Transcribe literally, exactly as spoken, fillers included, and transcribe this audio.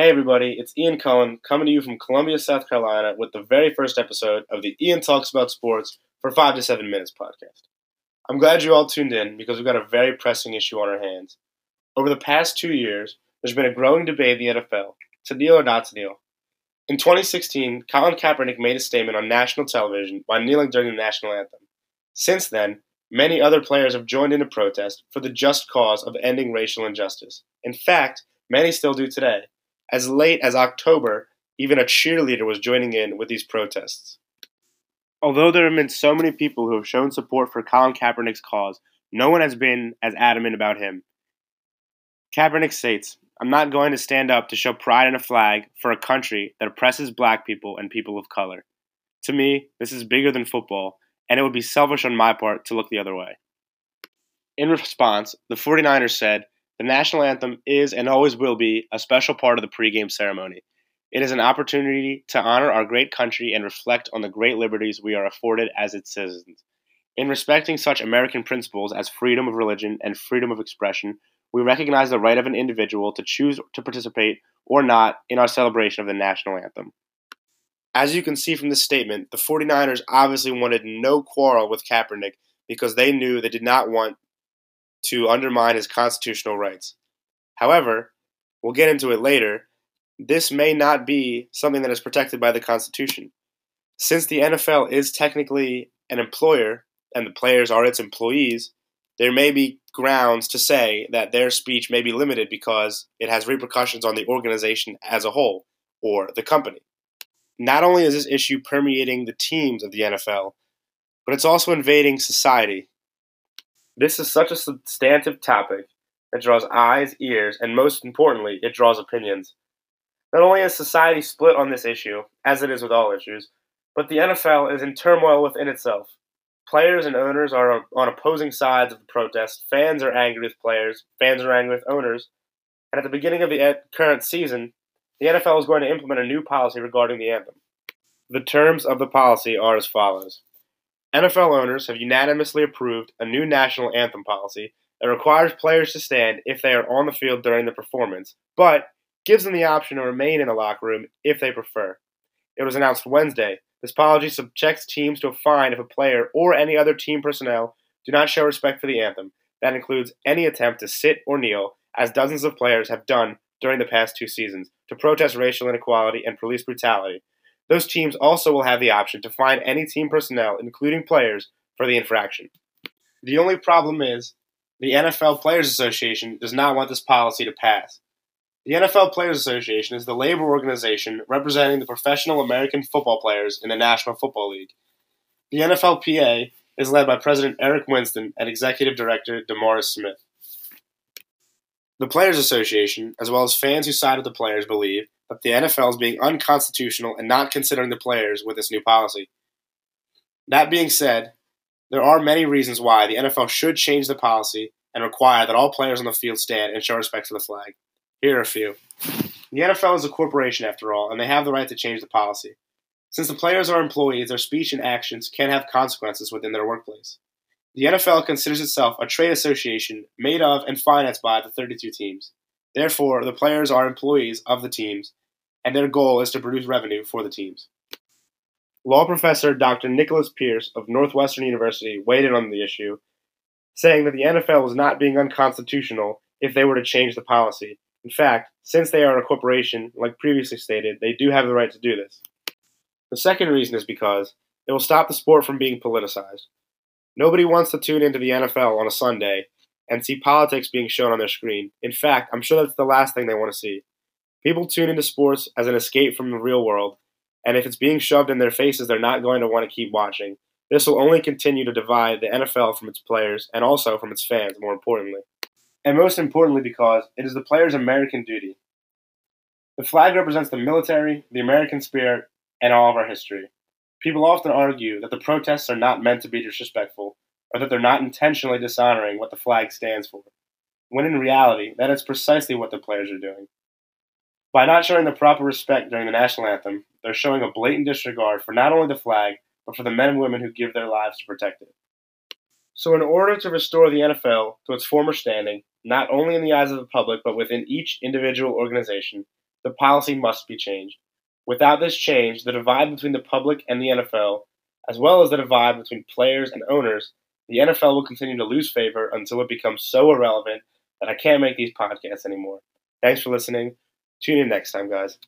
Hey everybody, it's Ian Cullen coming to you from Columbia, South Carolina with the very first episode of the Ian Talks About Sports for five to seven Minutes podcast. I'm glad you all tuned in because we've got a very pressing issue on our hands. Over the past two years, there's been a growing debate in the N F L, to kneel or not to kneel. In twenty sixteen, Colin Kaepernick made a statement on national television while kneeling during the national anthem. Since then, many other players have joined in a protest for the just cause of ending racial injustice. In fact, many still do today. As late as October, even a cheerleader was joining in with these protests. Although there have been so many people who have shown support for Colin Kaepernick's cause, no one has been as adamant about him. Kaepernick states, "I'm not going to stand up to show pride in a flag for a country that oppresses black people and people of color. To me, this is bigger than football, and it would be selfish on my part to look the other way." In response, the 49ers said, "The national anthem is and always will be a special part of the pregame ceremony. It is an opportunity to honor our great country and reflect on the great liberties we are afforded as its citizens. In respecting such American principles as freedom of religion and freedom of expression, we recognize the right of an individual to choose to participate or not in our celebration of the national anthem." As you can see from this statement, the 49ers obviously wanted no quarrel with Kaepernick because they knew they did not want to undermine his constitutional rights. However, we'll get into it later, this may not be something that is protected by the Constitution. Since the N F L is technically an employer and the players are its employees, there may be grounds to say that their speech may be limited because it has repercussions on the organization as a whole or the company. Not only is this issue permeating the teams of the N F L, but it's also invading society. This is such a substantive topic that draws eyes, ears, and most importantly, it draws opinions. Not only is society split on this issue, as it is with all issues, but the N F L is in turmoil within itself. Players and owners are on opposing sides of the protest. Fans are angry with players. Fans are angry with owners. And at the beginning of the current season, the N F L is going to implement a new policy regarding the anthem. The terms of the policy are as follows. N F L owners have unanimously approved a new national anthem policy that requires players to stand if they are on the field during the performance, but gives them the option to remain in the locker room if they prefer. It was announced Wednesday. This policy subjects teams to a fine if a player or any other team personnel do not show respect for the anthem. That includes any attempt to sit or kneel, as dozens of players have done during the past two seasons, to protest racial inequality and police brutality. Those teams also will have the option to fine any team personnel, including players, for the infraction. The only problem is the N F L Players Association does not want this policy to pass. The N F L Players Association is the labor organization representing the professional American football players in the National Football League. The N F L P A is led by President Eric Winston and Executive Director DeMaurice Smith. The Players Association, as well as fans who side with the players, believe that the N F L is being unconstitutional and not considering the players with this new policy. That being said, there are many reasons why the N F L should change the policy and require that all players on the field stand and show respect for the flag. Here are a few. The N F L is a corporation, after all, and they have the right to change the policy. Since the players are employees, their speech and actions can have consequences within their workplace. The N F L considers itself a trade association made of and financed by the thirty-two teams. Therefore, the players are employees of the teams, and their goal is to produce revenue for the teams. Law professor Doctor Nicholas Pierce of Northwestern University weighed in on the issue, saying that the N F L was not being unconstitutional if they were to change the policy. In fact, since they are a corporation, like previously stated, they do have the right to do this. The second reason is because it will stop the sport from being politicized. Nobody wants to tune into the N F L on a Sunday and see politics being shown on their screen. In fact, I'm sure that's the last thing they want to see. People tune into sports as an escape from the real world, and if it's being shoved in their faces, they're not going to want to keep watching. This will only continue to divide the N F L from its players and also from its fans, more importantly. And most importantly, because it is the players' American duty. The flag represents the military, the American spirit, and all of our history. People often argue that the protests are not meant to be disrespectful, or that they're not intentionally dishonoring what the flag stands for, when in reality, that is precisely what the players are doing. By not showing the proper respect during the national anthem, they're showing a blatant disregard for not only the flag, but for the men and women who give their lives to protect it. So in order to restore the N F L to its former standing, not only in the eyes of the public, but within each individual organization, The policy must be changed. Without this change, the divide between the public and the N F L, as well as the divide between players and owners, the N F L will continue to lose favor until it becomes so irrelevant that I can't make these podcasts anymore. Thanks for listening. Tune in next time, guys.